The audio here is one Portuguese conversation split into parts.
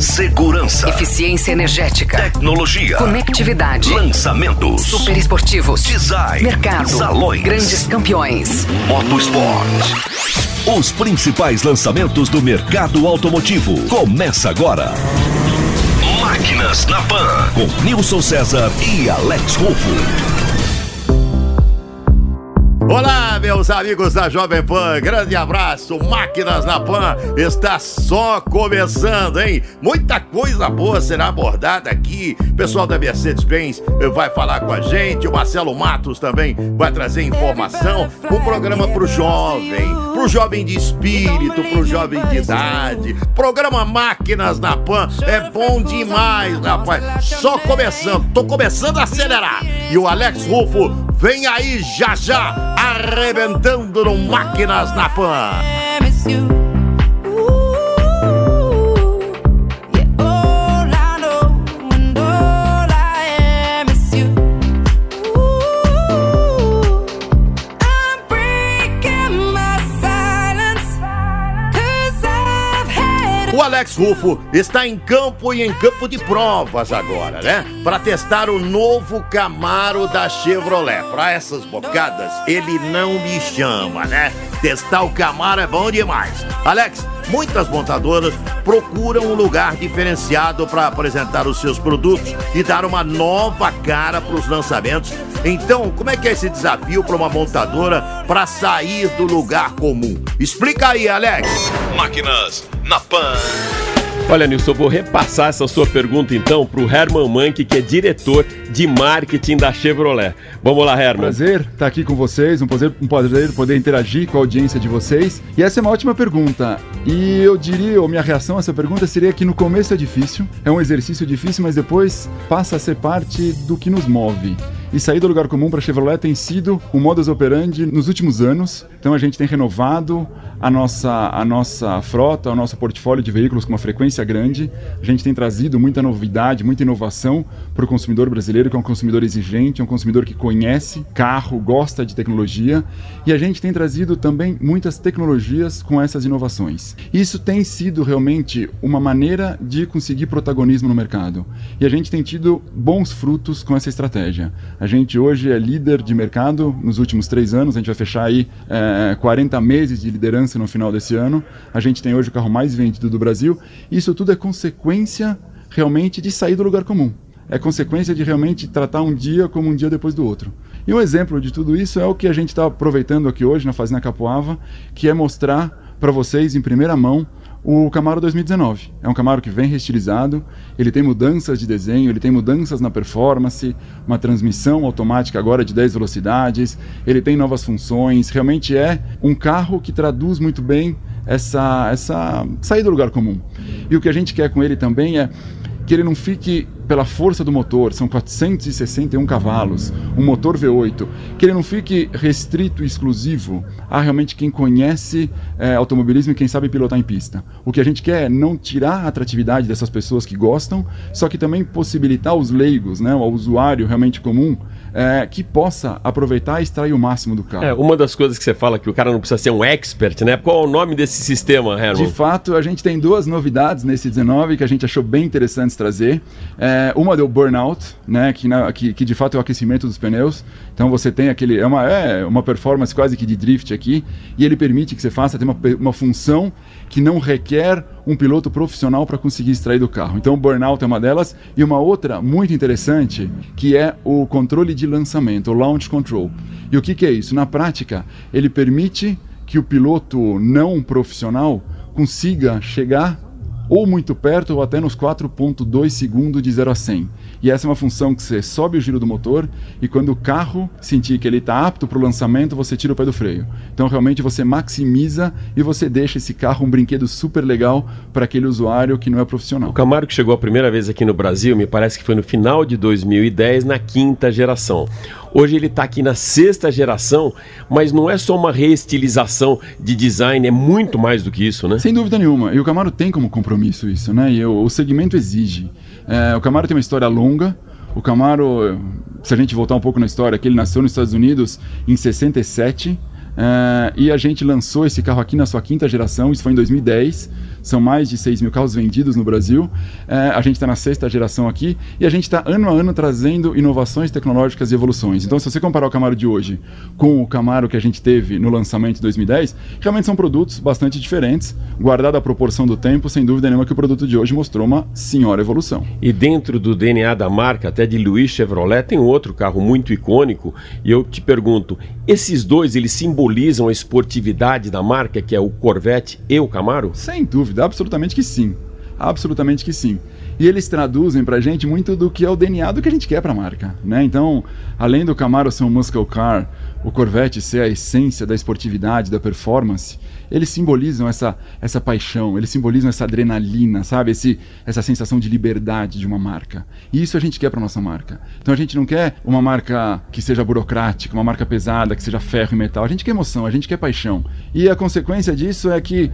Segurança, eficiência energética, tecnologia, conectividade, lançamentos, superesportivos, design, mercado, salões, grandes campeões, motosport. Os principais lançamentos do mercado automotivo. Começa agora Máquinas na Pan, com Nilson César e Alex Rufo. Olá, meus amigos da Jovem Pan, grande abraço. Máquinas na Pan está só começando, hein? Muita coisa boa será abordada aqui. O pessoal da Mercedes-Benz vai falar com a gente, o Marcelo Matos também vai trazer informação. Um programa pro jovem de espírito, pro jovem de idade. Programa Máquinas na Pan é bom demais, rapaz. Só começando, tô começando a acelerar. E o Alex Rufo vem aí já já, arrebentando no Máquinas na Pan. O Alex Rufo está em campo e em campo de provas agora, né? Para testar o novo Camaro da Chevrolet. Para essas bocadas, ele não me chama, né? Testar o Camaro é bom demais. Alex, muitas montadoras procuram um lugar diferenciado para apresentar os seus produtos e dar uma nova cara para os lançamentos. Então, como é que é esse desafio para uma montadora para sair do lugar comum? Explica aí, Alex. Máquinas na Pan. Olha, Nilson, eu vou repassar essa sua pergunta então para o Herman Mahnke, que é diretor de marketing da Chevrolet. Vamos lá, Herman. Prazer estar aqui com vocês, um prazer poder interagir com a audiência de vocês. E essa é uma ótima pergunta. E eu diria, minha reação a essa pergunta seria que no começo é difícil, é um exercício difícil, mas depois passa a ser parte do que nos move. E sair do lugar comum para a Chevrolet tem sido o modus operandi nos últimos anos. Então a gente tem renovado a nossa frota, o nosso portfólio de veículos com uma frequência grande. A gente tem trazido muita novidade, muita inovação para o consumidor brasileiro, que é um consumidor exigente, é um consumidor que conhece carro, gosta de tecnologia. E a gente tem trazido também muitas tecnologias com essas inovações. Isso tem sido realmente uma maneira de conseguir protagonismo no mercado. E a gente tem tido bons frutos com essa estratégia. A gente hoje é líder de mercado nos últimos 3 anos, a gente vai fechar aí 40 meses de liderança no final desse ano. A gente tem hoje o carro mais vendido do Brasil. Isso tudo é consequência realmente de sair do lugar comum. É consequência de realmente tratar um dia como um dia depois do outro. E um exemplo de tudo isso é o que a gente está aproveitando aqui hoje na Fazenda Capoava, que é mostrar para vocês em primeira mão o Camaro 2019. É um Camaro que vem restilizado, ele tem mudanças de desenho, ele tem mudanças na performance, uma transmissão automática agora de 10 velocidades, ele tem novas funções, realmente é um carro que traduz muito bem essa saída do lugar comum. E o que a gente quer com ele também é que ele não fique pela força do motor, são 461 cavalos, um motor V8, que ele não fique restrito e exclusivo a realmente quem conhece automobilismo e quem sabe pilotar em pista. O que a gente quer é não tirar a atratividade dessas pessoas que gostam, só que também possibilitar aos leigos, né, ao usuário realmente comum, que possa aproveitar e extrair o máximo do carro. É, uma das coisas que você fala que o cara não precisa ser um expert, né? Qual é o nome desse sistema, Herman? De fato, a gente tem 2 novidades nesse 19 que a gente achou bem interessantes trazer. Uma deu burnout, né, que de fato é o aquecimento dos pneus. Então você tem aquele... É uma performance quase que de drift aqui. E ele permite que você faça ter uma função que não requer um piloto profissional para conseguir extrair do carro. Então o burnout é uma delas. E uma outra muito interessante, que é o controle de lançamento, o launch control. E o que é isso? Na prática, ele permite que o piloto não profissional consiga chegar ou muito perto ou até nos 4,2 segundos de 0 a 100. E essa é uma função que você sobe o giro do motor e quando o carro sentir que ele está apto para o lançamento, você tira o pé do freio. Então realmente você maximiza e você deixa esse carro um brinquedo super legal para aquele usuário que não é profissional. O Camaro que chegou a primeira vez aqui no Brasil, me parece que foi no final de 2010, na 5ª geração. Hoje ele está aqui na 6ª geração, mas não é só uma reestilização de design, é muito mais do que isso, né? Sem dúvida nenhuma, e o Camaro tem como compromisso isso, né? E o segmento exige. O Camaro tem uma história longa. O Camaro, se a gente voltar um pouco na história, que ele nasceu nos Estados Unidos em 67, e a gente lançou esse carro aqui na sua 5ª geração, isso foi em 2010, são mais de 6 mil carros vendidos no Brasil, a gente está na 6ª geração aqui, e a gente está ano a ano trazendo inovações tecnológicas e evoluções. Então se você comparar o Camaro de hoje com o Camaro que a gente teve no lançamento de 2010, realmente são produtos bastante diferentes, guardada a proporção do tempo, sem dúvida nenhuma que o produto de hoje mostrou uma senhora evolução. E dentro do DNA da marca, até de Louis Chevrolet, tem outro carro muito icônico, e eu te pergunto, esses dois, eles simbolizam a esportividade da marca, que é o Corvette e o Camaro? Sem dúvida, absolutamente que sim. Absolutamente que sim. E eles traduzem pra gente muito do que é o DNA do que a gente quer pra marca, né? Então, além do Camaro ser um muscle car, o Corvette ser a essência da esportividade, da performance, eles simbolizam essa paixão, eles simbolizam essa adrenalina, sabe? Essa sensação de liberdade de uma marca. E isso a gente quer pra nossa marca. Então a gente não quer uma marca que seja burocrática, uma marca pesada, que seja ferro e metal. A gente quer emoção, a gente quer paixão. E a consequência disso é que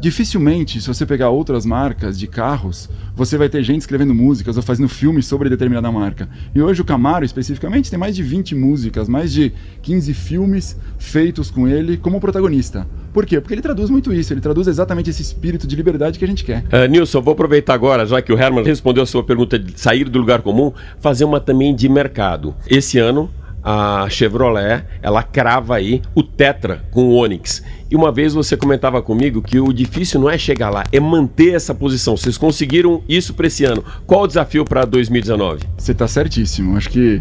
dificilmente, se você pegar outras marcas de carros, você vai ter gente escrevendo músicas ou fazendo filmes sobre determinada marca. E hoje o Camaro, especificamente, tem mais de 20 músicas, mais de 15 filmes feitos com ele como protagonista. Por quê? Porque ele traduz muito isso, ele traduz exatamente esse espírito de liberdade que a gente quer. Nilson, vou aproveitar agora, já que o Herman respondeu a sua pergunta de sair do lugar comum, fazer uma também de mercado. Esse ano, a Chevrolet, ela crava aí o Tetra com o Onix. E uma vez você comentava comigo que o difícil não é chegar lá, é manter essa posição. Vocês conseguiram isso para esse ano. Qual o desafio para 2019? Você está certíssimo. Acho que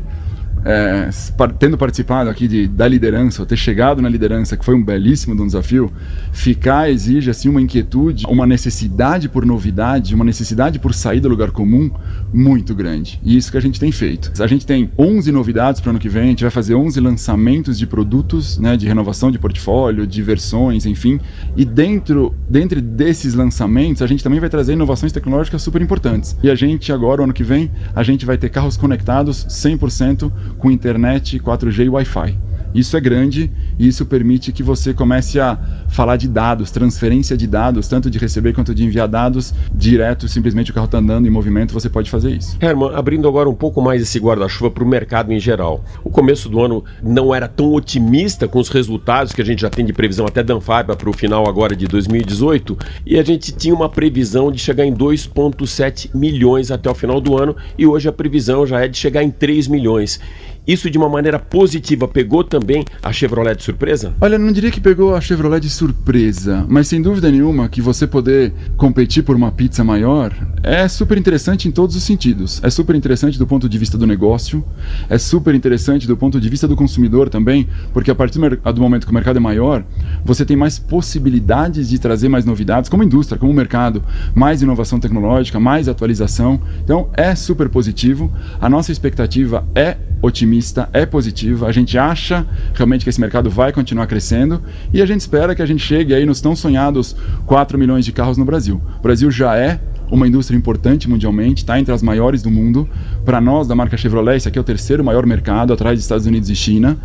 tendo participado aqui da liderança, ter chegado na liderança, que foi um belíssimo desafio, ficar exige assim uma inquietude, uma necessidade por novidade, uma necessidade por sair do lugar comum muito grande. E isso que a gente tem feito. A gente tem 11 novidades para o ano que vem, a gente vai fazer 11 lançamentos de produtos, né, de renovação de portfólio, de versões, enfim. E dentro desses lançamentos, a gente também vai trazer inovações tecnológicas super importantes. E a gente agora, o ano que vem, a gente vai ter carros conectados 100% com internet, 4G e Wi-Fi. Isso é grande e isso permite que você comece a falar de dados, transferência de dados, tanto de receber quanto de enviar dados direto, simplesmente o carro está andando em movimento, você pode fazer isso. Herman, abrindo agora um pouco mais esse guarda-chuva para o mercado em geral. O começo do ano não era tão otimista com os resultados que a gente já tem de previsão até da Anfavea para o final agora de 2018 e a gente tinha uma previsão de chegar em 2,7 milhões até o final do ano e hoje a previsão já é de chegar em 3 milhões. Isso de uma maneira positiva pegou também a Chevrolet de surpresa? Olha, não diria que pegou a Chevrolet de surpresa, mas sem dúvida nenhuma que você poder competir por uma pizza maior é super interessante em todos os sentidos. É super interessante do ponto de vista do negócio, é super interessante do ponto de vista do consumidor também, porque a partir do momento que o mercado é maior, você tem mais possibilidades de trazer mais novidades, como indústria, como mercado, mais inovação tecnológica, mais atualização. Então é super positivo, a nossa expectativa é otimista, é positiva, a gente acha realmente que esse mercado vai continuar crescendo e a gente espera que a gente chegue aí nos tão sonhados 4 milhões de carros no Brasil. O Brasil já é uma indústria importante mundialmente, está entre as maiores do mundo. Para nós, da marca Chevrolet, esse aqui é o 3º maior mercado, atrás dos Estados Unidos e China.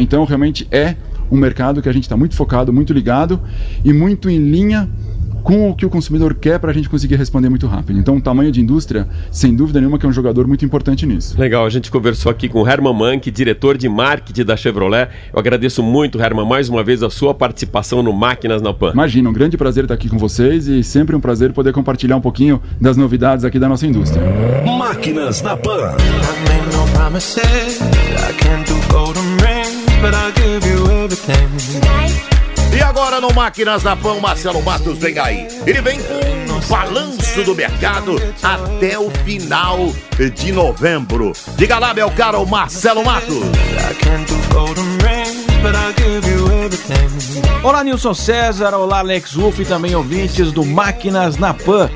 Então, realmente é um mercado que a gente está muito focado, muito ligado e muito em linha com o que o consumidor quer para a gente conseguir responder muito rápido. Então, o tamanho de indústria, sem dúvida nenhuma, que é um jogador muito importante nisso. Legal, a gente conversou aqui com o Herman Mahnke, diretor de marketing da Chevrolet. Eu agradeço muito, Herman, mais uma vez a sua participação no Máquinas na Pan. Imagina, um grande prazer estar aqui com vocês e sempre um prazer poder compartilhar um pouquinho das novidades aqui da nossa indústria. Máquinas na Pan. E agora no Máquinas da Pan, Marcelo Matos vem aí. Ele vem com um balanço do mercado até o final de novembro. Diga lá, meu caro Marcelo Matos. Olá, Nilson César, olá, Alex Wolff e também ouvintes do Máquinas na Pan.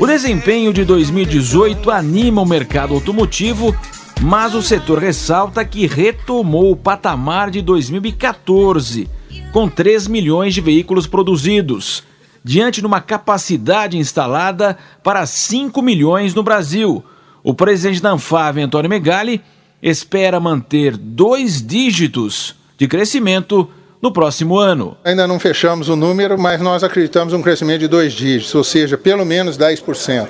O desempenho de 2018 anima o mercado automotivo, mas o setor ressalta que retomou o patamar de 2014, com 3 milhões de veículos produzidos, diante de uma capacidade instalada para 5 milhões no Brasil. O presidente da Anfavea, Antônio Megali, espera manter 2 dígitos de crescimento no próximo ano. Ainda não fechamos o número, mas nós acreditamos um crescimento de 2 dígitos, ou seja, pelo menos 10%.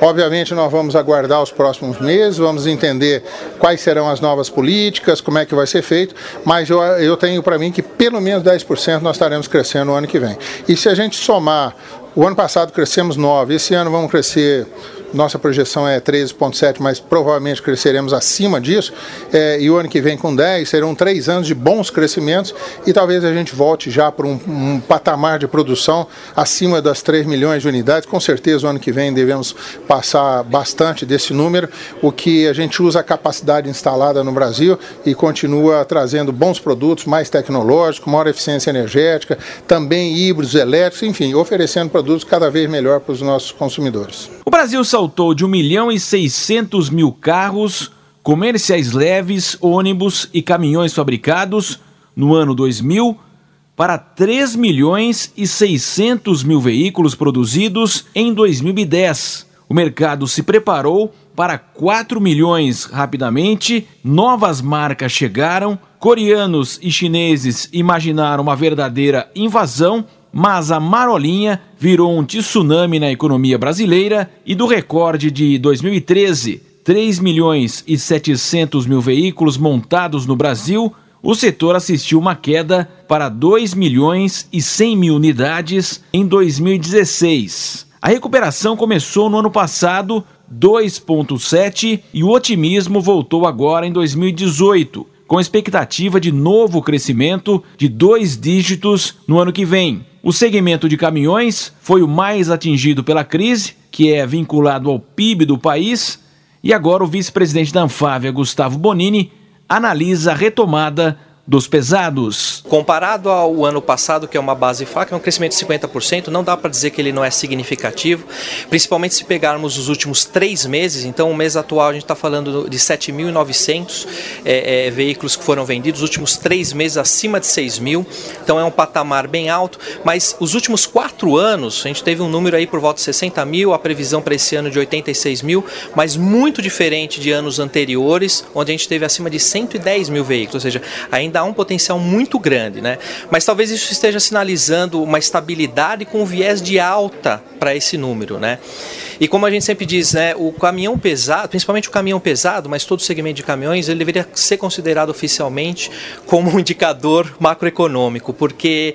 Obviamente nós vamos aguardar os próximos meses, vamos entender quais serão as novas políticas, como é que vai ser feito, mas eu tenho para mim que pelo menos 10% nós estaremos crescendo no ano que vem. E se a gente somar, o ano passado crescemos 9%, esse ano vamos crescer... Nossa projeção é 13,7%, mas provavelmente cresceremos acima disso. E o ano que vem com 10%, serão 3 anos de bons crescimentos e talvez a gente volte já para um patamar de produção acima das 3 milhões de unidades. Com certeza o ano que vem devemos passar bastante desse número, o que a gente usa a capacidade instalada no Brasil e continua trazendo bons produtos, mais tecnológicos, maior eficiência energética, também híbridos, elétricos, enfim, oferecendo produtos cada vez melhor para os nossos consumidores. O Brasil saltou de 1.600.000 carros, comerciais leves, ônibus e caminhões fabricados no ano 2000 para 3.600.000 veículos produzidos em 2010. O mercado se preparou para 4 milhões rapidamente, novas marcas chegaram, coreanos e chineses imaginaram uma verdadeira invasão, mas a marolinha virou um tsunami na economia brasileira e do recorde de 2013, 3.700.000 veículos montados no Brasil, o setor assistiu uma queda para 2.100.000 unidades em 2016. A recuperação começou no ano passado, 2,7%, e o otimismo voltou agora em 2018, com expectativa de novo crescimento de 2 dígitos no ano que vem. O segmento de caminhões foi o mais atingido pela crise, que é vinculado ao PIB do país, e agora o vice-presidente da Anfavea, Gustavo Bonini, analisa a retomada dos pesados. Comparado ao ano passado, que é uma base fraca, é um crescimento de 50%, não dá para dizer que ele não é significativo, principalmente se pegarmos os últimos 3 meses, então o mês atual a gente está falando de 7.900 veículos que foram vendidos, os últimos 3 meses acima de 6.000, então é um patamar bem alto, mas os últimos 4 anos, a gente teve um número aí por volta de 60.000, a previsão para esse ano de 86.000, mas muito diferente de anos anteriores, onde a gente teve acima de 110.000 veículos, ou seja, ainda dá um potencial muito grande, né? Mas talvez isso esteja sinalizando uma estabilidade com um viés de alta para esse número, né? E como a gente sempre diz, né, o caminhão pesado, principalmente o caminhão pesado, mas todo o segmento de caminhões, ele deveria ser considerado oficialmente como um indicador macroeconômico, porque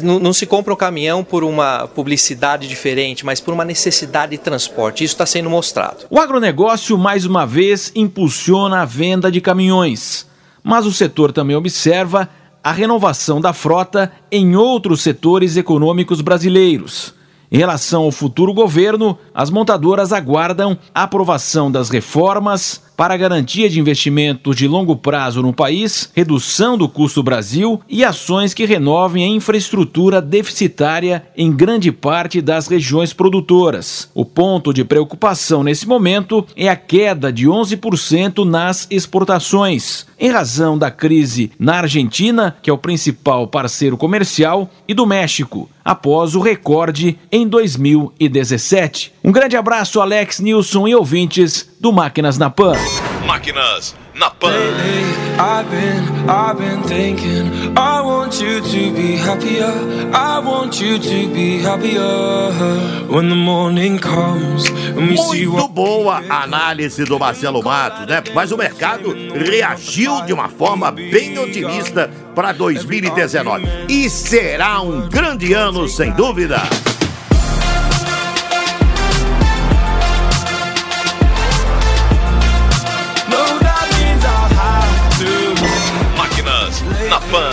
não se compra um caminhão por uma publicidade diferente, mas por uma necessidade de transporte. Isso está sendo mostrado. O agronegócio, mais uma vez, impulsiona a venda de caminhões. Mas o setor também observa a renovação da frota em outros setores econômicos brasileiros. Em relação ao futuro governo, as montadoras aguardam a aprovação das reformas para garantia de investimentos de longo prazo no país, redução do custo do Brasil e ações que renovem a infraestrutura deficitária em grande parte das regiões produtoras. O ponto de preocupação nesse momento é a queda de 11% nas exportações, em razão da crise na Argentina, que é o principal parceiro comercial, e do México, após o recorde em 2017. Um grande abraço, Alex, Nilson e ouvintes do Máquinas na Pan. Máquinas na Pan. I've been thinking, I want you to be happier, I want you to be happier when the morning comes. Muito boa a análise do Marcelo Matos, né? Mas o mercado reagiu de uma forma bem otimista para 2019. E será um grande ano, sem dúvida. Na Pan.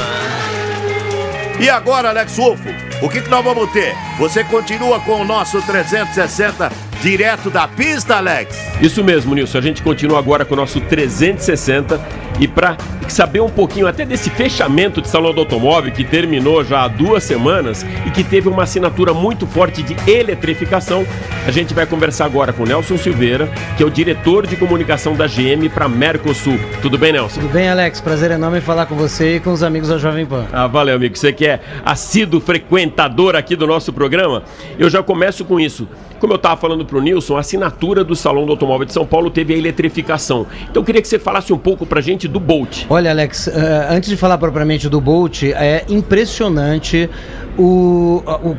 E agora, Alex Wolff, o que nós vamos ter? Você continua com o nosso 360 direto da pista, Alex? Isso mesmo, Nilson. A gente continua agora com o nosso 360 e para saber um pouquinho até desse fechamento de Salão do Automóvel que terminou já há 2 semanas e que teve uma assinatura muito forte de eletrificação, a gente vai conversar agora com o Nelson Silveira, que é o diretor de comunicação da GM para Mercosul. Tudo bem, Nelson? Tudo bem, Alex. Prazer enorme falar com você e com os amigos da Jovem Pan. Ah, valeu, amigo. Você que é assíduo frequentador aqui do nosso programa, eu já começo com isso. Como eu estava falando para o Nilson, a assinatura do Salão do Automóvel de São Paulo teve a eletrificação. Então eu queria que você falasse um pouco para a gente do Bolt. Olha, Alex, antes de falar propriamente do Bolt, é impressionante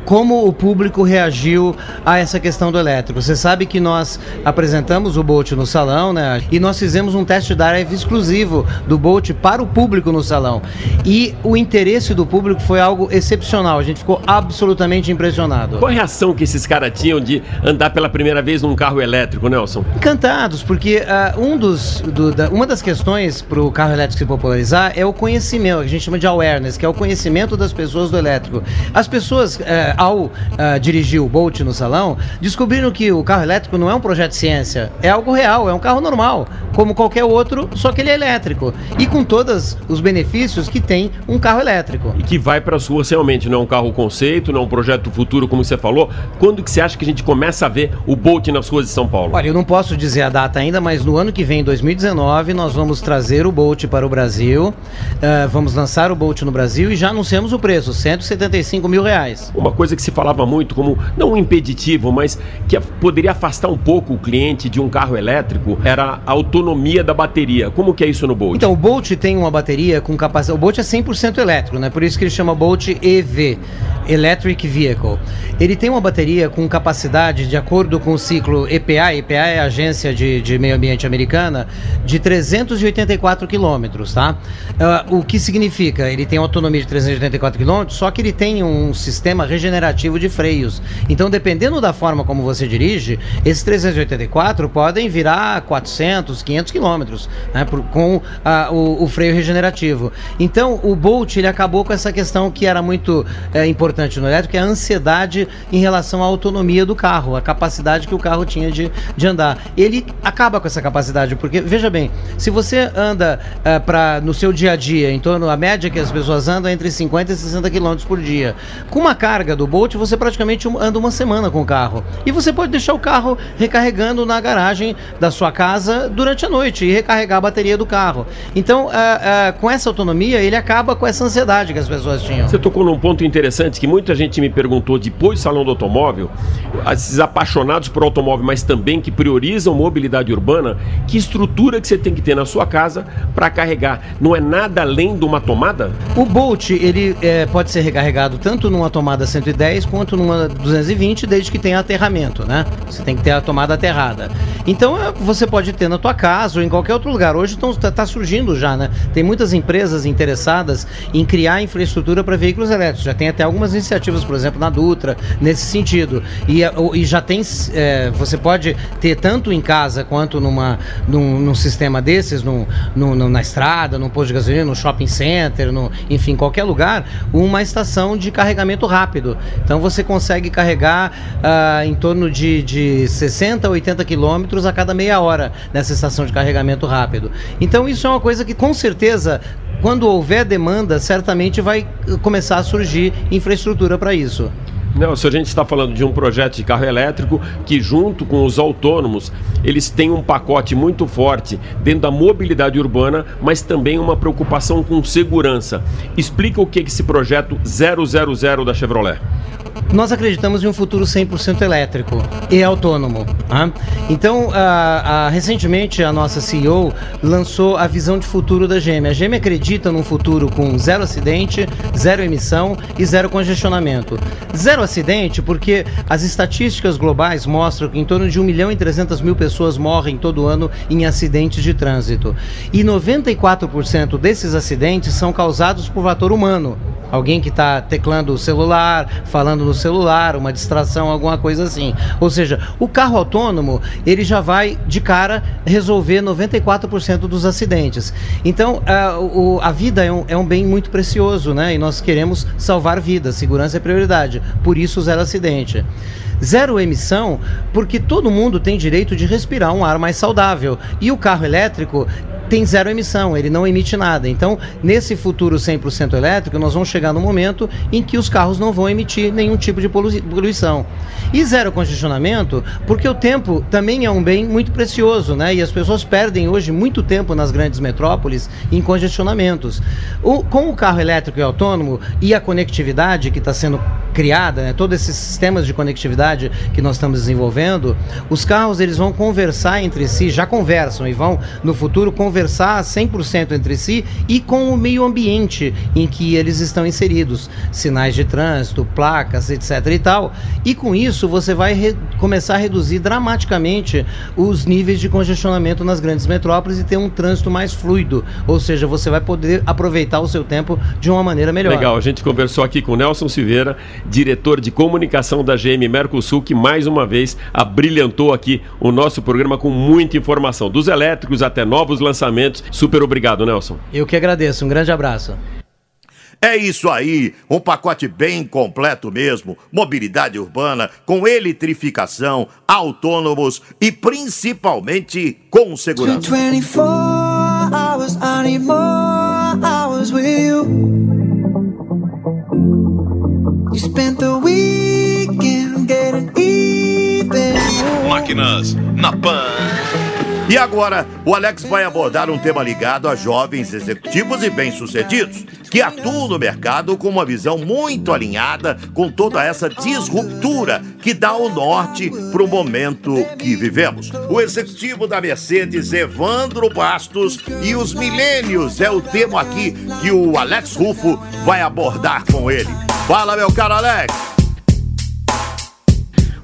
como o público reagiu a essa questão do elétrico. Você sabe que nós apresentamos o Bolt no salão, né? E nós fizemos um test drive exclusivo do Bolt para o público no salão. E o interesse do público foi algo excepcional. A gente ficou absolutamente impressionado. Qual a reação que esses caras tinham de andar pela primeira vez num carro elétrico, Nelson? Encantados, porque uma das questões para o carro elétrico se popularizar é o conhecimento, que a gente chama de awareness, que é o conhecimento das pessoas do elétrico. As pessoas, ao dirigir o Bolt no salão, descobriram que o carro elétrico não é um projeto de ciência, é algo real, é um carro normal, como qualquer outro, só que ele é elétrico. E com todos os benefícios que tem um carro elétrico. E que vai para as ruas realmente, não é um carro conceito, não é um projeto futuro, como você falou. Quando que você acha que a gente começa a ver o Bolt nas ruas de São Paulo? Olha, eu não posso dizer a data ainda, mas no ano que vem, 2019, nós vamos trazer o Bolt para o Brasil, vamos lançar o Bolt no Brasil e já anunciamos o preço, R$175 mil. Uma coisa que se falava muito como, não um impeditivo, mas que poderia afastar um pouco o cliente de um carro elétrico, era a autonomia da bateria. Como que é isso no Bolt? Então, o Bolt tem uma bateria com capacidade... O Bolt é 100% elétrico, né? Por isso que ele chama Bolt EV, Electric Vehicle. Ele tem uma bateria com capacidade, de acordo com o ciclo EPA, EPA é a Agência de Meio Ambiente Americana, de 384 quilômetros, tá? O que significa? Ele tem autonomia de 384 quilômetros, só que ele tem um sistema regenerativo de freios. Então, dependendo da forma como você dirige, esses 384 podem virar 400, 500 quilômetros, né? Com o freio regenerativo. Então, o Bolt, ele acabou com essa questão que era muito importante no elétrico, que é a ansiedade em relação à autonomia do carro, a capacidade que o carro tinha de andar. Ele acaba com essa capacidade, porque, veja bem, se você anda no seu dia a dia, em torno da média que as pessoas andam é entre 50 e 60 km por dia. Com uma carga do Bolt, você praticamente anda uma semana com o carro. E você pode deixar o carro recarregando na garagem da sua casa durante a noite e recarregar a bateria do carro. Então, com essa autonomia, ele acaba com essa ansiedade que as pessoas tinham. Você tocou num ponto interessante que muita gente me perguntou depois do Salão do Automóvel, esses apaixonados por automóvel, mas também que priorizam mobilidade urbana, que estrutura que você tem que ter na sua casa para carregar? Não é nada além de uma tomada? O Bolt, ele pode ser recarregado tanto numa tomada 110 quanto numa 220, desde que tenha aterramento, né? Você tem que ter a tomada aterrada. Então, você pode ter na tua casa ou em qualquer outro lugar. Hoje está surgindo já, né? Tem muitas empresas interessadas em criar infraestrutura para veículos elétricos. Já tem até algumas iniciativas, por exemplo, na Dutra, nesse sentido. E já tem... você pode ter tanto em casa quanto num sistema desses, na estrada, num posto de gasolina, num shopping center, enfim, qualquer lugar, uma estação de carregamento rápido. Então, você consegue carregar em torno de 60 a 80 quilômetros a cada meia hora nessa estação de carregamento rápido. Então isso é uma coisa que com certeza, quando houver demanda, certamente vai começar a surgir infraestrutura para isso. Não, se a gente está falando de um projeto de carro elétrico que junto com os autônomos, eles têm um pacote muito forte dentro da mobilidade urbana, mas também uma preocupação com segurança. Explica o que é esse projeto 000 da Chevrolet. Nós acreditamos em um futuro 100% elétrico e autônomo. Né? Então, recentemente a nossa CEO lançou a visão de futuro da GM. A GM acredita num futuro com zero acidente, zero emissão e zero congestionamento. Zero acidente porque as estatísticas globais mostram que em torno de 1 milhão e 300 mil pessoas morrem todo ano em acidentes de trânsito. E 94% desses acidentes são causados por fator humano. Alguém que está teclando o celular, falando no celular, uma distração, alguma coisa assim. Ou seja, o carro autônomo, ele já vai de cara resolver 94% dos acidentes. Então, a vida é um bem muito precioso, né? E nós queremos salvar vidas, segurança é prioridade. Por isso, zero acidente. Zero emissão, porque todo mundo tem direito de respirar um ar mais saudável. E o carro elétrico tem zero emissão, ele não emite nada. Então, nesse futuro 100% elétrico, nós vamos chegar no momento em que os carros não vão emitir nenhum tipo de poluição. E zero congestionamento, porque o tempo também é um bem muito precioso, né? E as pessoas perdem hoje muito tempo nas grandes metrópoles em congestionamentos. Com o carro elétrico e autônomo e a conectividade que está sendo criada, né? Todos esses sistemas de conectividade que nós estamos desenvolvendo, os carros eles vão conversar entre si, já conversam e vão no futuro conversar 100% entre si e com o meio ambiente em que eles estão inseridos, sinais de trânsito, placas, etc e tal, e com isso você vai começar a reduzir dramaticamente os níveis de congestionamento nas grandes metrópoles e ter um trânsito mais fluido, ou seja, você vai poder aproveitar o seu tempo de uma maneira melhor. Legal, a gente conversou aqui com o Nelson Silveira, diretor de comunicação da GM Mercosul, que mais uma vez abrilhantou aqui o nosso programa com muita informação, dos elétricos até novos lançamentos. Super obrigado, Nelson. Eu que agradeço, um grande abraço. É isso aí, um pacote bem completo mesmo, mobilidade urbana, com eletrificação, autônomos e principalmente com segurança. Máquinas na Pan. E agora, o Alex vai abordar um tema ligado a jovens executivos e bem-sucedidos, que atuam no mercado com uma visão muito alinhada com toda essa disruptura que dá o norte para o momento que vivemos. O executivo da Mercedes, Evandro Bastos, e os milênios é o tema aqui que o Alex Ruffo vai abordar com ele. Fala, meu caro Alex!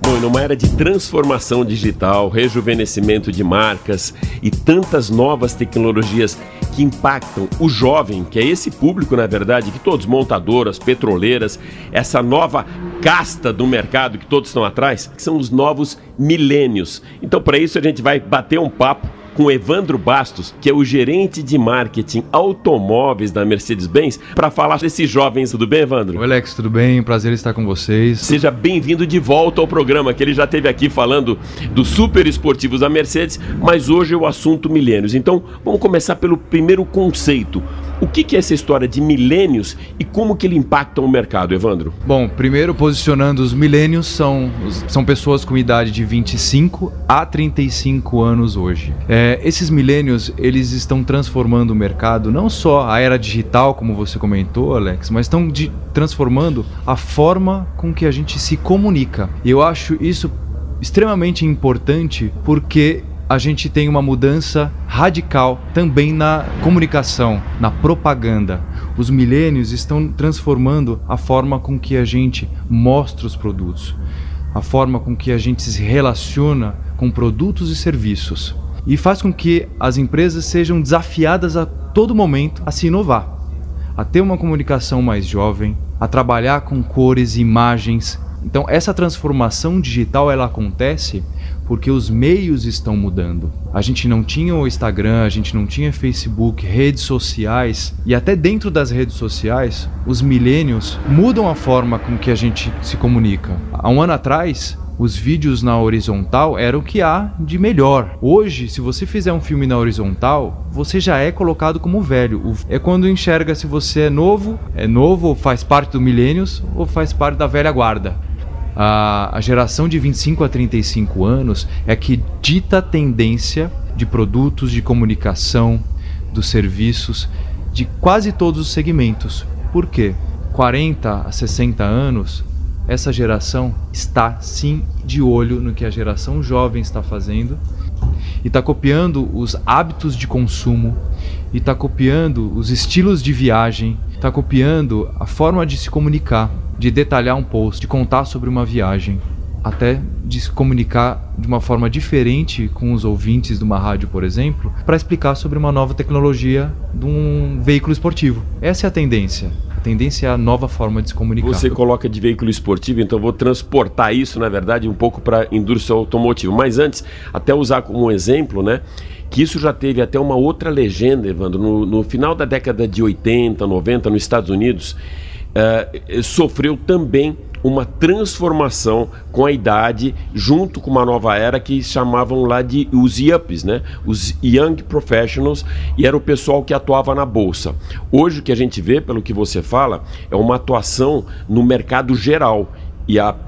Bom, numa era de transformação digital, rejuvenescimento de marcas e tantas novas tecnologias que impactam o jovem, que é esse público, na verdade, que todos, montadoras, petroleiras, essa nova casta do mercado que todos estão atrás, que são os novos milênios. Então, para isso, a gente vai bater um papo com Evandro Bastos, que é o gerente de marketing automóveis da Mercedes-Benz, para falar desses jovens. Tudo bem, Evandro? Oi, Alex, tudo bem? Prazer estar com vocês. Seja bem-vindo de volta ao programa, que ele já esteve aqui falando dos super esportivos da Mercedes, mas hoje é o assunto milênios. Então, vamos começar pelo primeiro conceito. O que é essa história de milênios e como que ele impacta o mercado, Evandro? Bom, primeiro, posicionando os milênios, são pessoas com idade de 25 a 35 anos hoje. Esses milênios, eles estão transformando o mercado, não só a era digital, como você comentou, Alex, mas estão transformando a forma com que a gente se comunica. E eu acho isso extremamente importante porque a gente tem uma mudança radical também na comunicação, na propaganda. Os milênios estão transformando a forma com que a gente mostra os produtos, a forma com que a gente se relaciona com produtos e serviços. E faz com que as empresas sejam desafiadas a todo momento a se inovar, a ter uma comunicação mais jovem, a trabalhar com cores e imagens. Então essa transformação digital ela acontece porque os meios estão mudando. A gente não tinha o Instagram, a gente não tinha Facebook, redes sociais, e até dentro das redes sociais, os milênios mudam a forma com que a gente se comunica. Há um ano atrás, os vídeos na horizontal eram o que há de melhor. Hoje, se você fizer um filme na horizontal, você já é colocado como velho. É quando enxerga se você é novo ou faz parte do milênios ou faz parte da velha guarda. A geração de 25 a 35 anos é que dita a tendência de produtos, de comunicação, dos serviços, de quase todos os segmentos. Por quê? 40 a 60 anos... Essa geração está, sim, de olho no que a geração jovem está fazendo e está copiando os hábitos de consumo, e está copiando os estilos de viagem, está copiando a forma de se comunicar, de detalhar um post, de contar sobre uma viagem, até de se comunicar de uma forma diferente com os ouvintes de uma rádio, por exemplo, para explicar sobre uma nova tecnologia de um veículo esportivo. Essa é a tendência. tendência à nova forma de se comunicar. Você coloca de veículo esportivo, então vou transportar isso, na verdade, um pouco para a indústria automotiva. Mas antes, até usar como exemplo, né, que isso já teve até uma outra legenda, Evandro. No final da década de 80, 90, nos Estados Unidos, sofreu também uma transformação com a idade, junto com uma nova era que chamavam lá de os YUPs, né? Os Young Professionals, e era o pessoal que atuava na Bolsa. Hoje o que a gente vê, pelo que você fala, é uma atuação no mercado geral.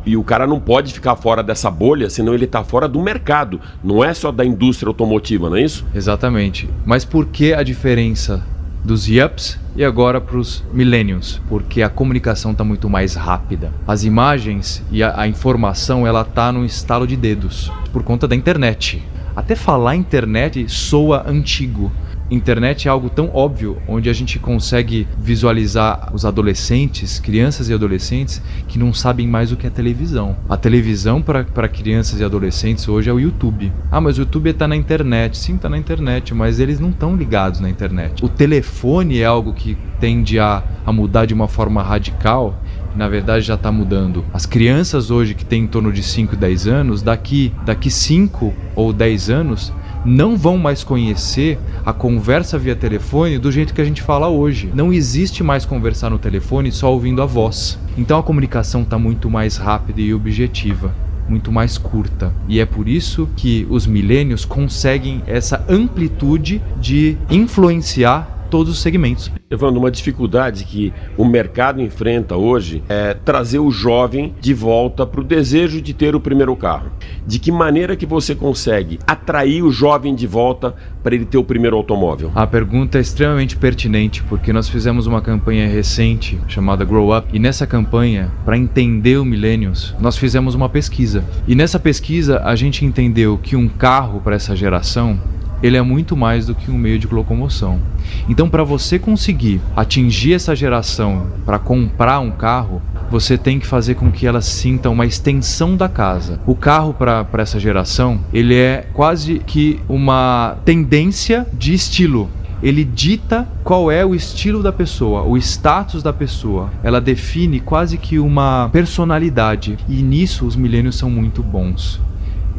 E o cara não pode ficar fora dessa bolha, senão ele está fora do mercado. Não é só da indústria automotiva, não é isso? Exatamente. Mas por que a diferença dos YUPs e agora para os millennials? Porque a comunicação está muito mais rápida. As imagens e a informação, ela está num estalo de dedos, por conta da internet. Até falar internet soa antigo. Internet é algo tão óbvio, onde a gente consegue visualizar os adolescentes, crianças e adolescentes, que não sabem mais o que é televisão. A televisão para crianças e adolescentes hoje é o YouTube. Ah, mas o YouTube está na internet. Sim, está na internet, mas eles não estão ligados na internet. O telefone é algo que tende a mudar de uma forma radical. Na verdade já está mudando. As crianças hoje que têm em torno de 5, 10 anos, daqui 5 ou 10 anos, não vão mais conhecer a conversa via telefone do jeito que a gente fala hoje. Não existe mais conversar no telefone só ouvindo a voz. Então a comunicação está muito mais rápida e objetiva, muito mais curta. E é por isso que os millennials conseguem essa amplitude de influenciar todos os segmentos. Evandro, uma dificuldade que o mercado enfrenta hoje é trazer o jovem de volta para o desejo de ter o primeiro carro. De que maneira que você consegue atrair o jovem de volta para ele ter o primeiro automóvel? A pergunta é extremamente pertinente, porque nós fizemos uma campanha recente chamada Grow Up, e nessa campanha, para entender o millennials, nós fizemos uma pesquisa. E nessa pesquisa a gente entendeu que um carro para essa geração, ele é muito mais do que um meio de locomoção. Então, para você conseguir atingir essa geração para comprar um carro, você tem que fazer com que ela sinta uma extensão da casa. O carro para essa geração, ele é quase que uma tendência de estilo. Ele dita qual é o estilo da pessoa, o status da pessoa. Ela define quase que uma personalidade. E nisso os millennials são muito bons.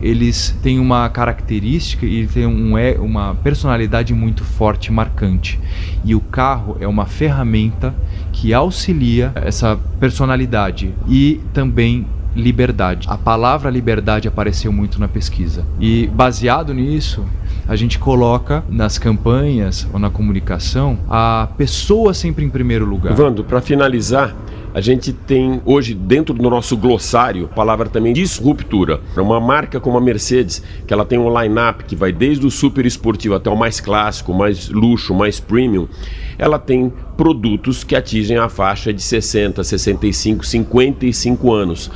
Eles têm uma característica e têm uma personalidade muito forte, marcante. E o carro é uma ferramenta que auxilia essa personalidade e também liberdade. A palavra liberdade apareceu muito na pesquisa. E baseado nisso, a gente coloca nas campanhas ou na comunicação a pessoa sempre em primeiro lugar. Evandro, para finalizar, a gente tem hoje dentro do nosso glossário a palavra também disruptura. Para uma marca como a Mercedes, que ela tem um line-up que vai desde o super esportivo até o mais clássico, mais luxo, mais premium, ela tem produtos que atingem a faixa de 60, 65, 55 anos.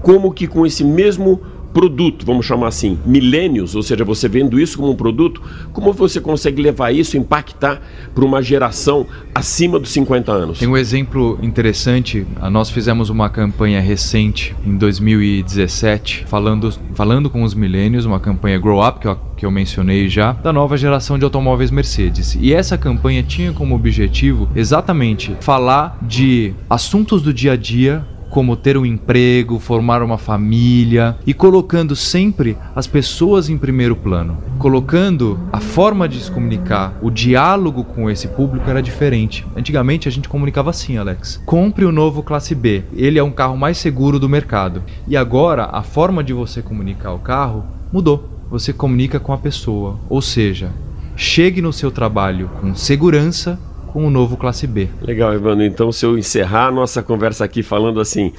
Como que com esse mesmo produto, vamos chamar assim, millennials, ou seja, você vendo isso como um produto, como você consegue levar isso, impactar para uma geração acima dos 50 anos? Tem um exemplo interessante. Nós fizemos uma campanha recente em 2017, falando com os millennials, uma campanha Grow Up, que eu mencionei já, da nova geração de automóveis Mercedes. E essa campanha tinha como objetivo exatamente falar de assuntos do dia a dia, como ter um emprego, formar uma família, e colocando sempre as pessoas em primeiro plano. Colocando a forma de se comunicar, o diálogo com esse público era diferente. Antigamente a gente comunicava assim, Alex: compre o novo classe B, ele é um carro mais seguro do mercado. E agora a forma de você comunicar o carro mudou. Você comunica com a pessoa, ou seja, chegue no seu trabalho com segurança, com o novo Classe B. Legal, Evandro. Então, se eu encerrar a nossa conversa aqui falando assim,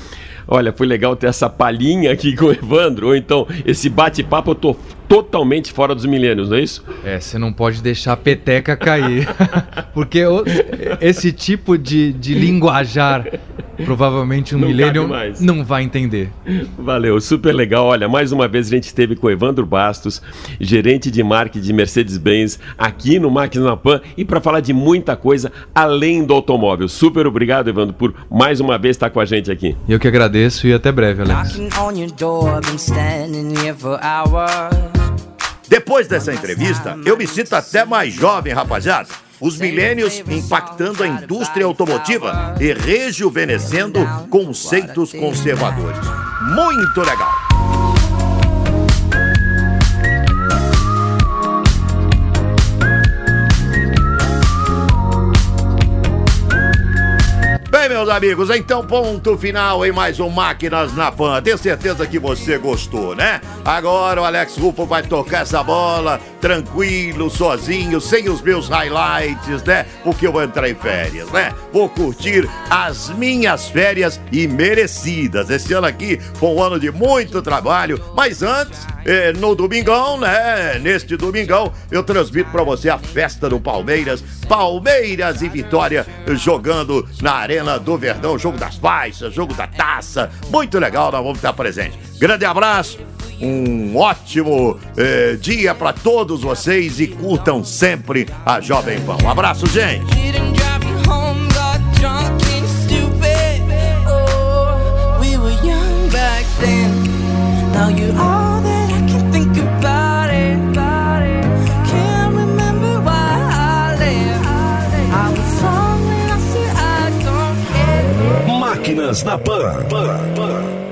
olha, foi legal ter essa palhinha aqui com o Evandro, ou então, esse bate-papo, eu tô totalmente fora dos milênios, não é isso? É, você não pode deixar a peteca cair, porque esse tipo de linguajar, provavelmente um milênio não vai entender. Valeu, super legal. Olha, mais uma vez a gente esteve com o Evandro Bastos, gerente de marketing de Mercedes-Benz, aqui no Máquinas na Pan, e para falar de muita coisa além do automóvel. Super obrigado, Evandro, por mais uma vez estar com a gente aqui. Eu que agradeço e até breve, Alex. Depois dessa entrevista, eu me sinto até mais jovem, rapaziada. os milênios impactando a indústria automotiva e rejuvenescendo conceitos conservadores. Muito legal! Bem, meus amigos, então ponto final em mais um Máquinas na Pan. Tenho certeza que você gostou, né? Agora o Alex Ruffo vai tocar essa bola tranquilo, sozinho, sem os meus highlights, né? Porque eu vou entrar em férias, né? Vou curtir as minhas férias e merecidas. Esse ano aqui foi um ano de muito trabalho, mas antes, no domingão, né? Neste domingão, eu transmito pra você a festa do Palmeiras. Palmeiras e Vitória jogando na Arena do Verdão, jogo das faixas, jogo da taça, muito legal, nós vamos estar presentes. Grande abraço, um ótimo dia para todos vocês e curtam sempre a Jovem Pan. Um abraço, gente! Máquinas na Pan.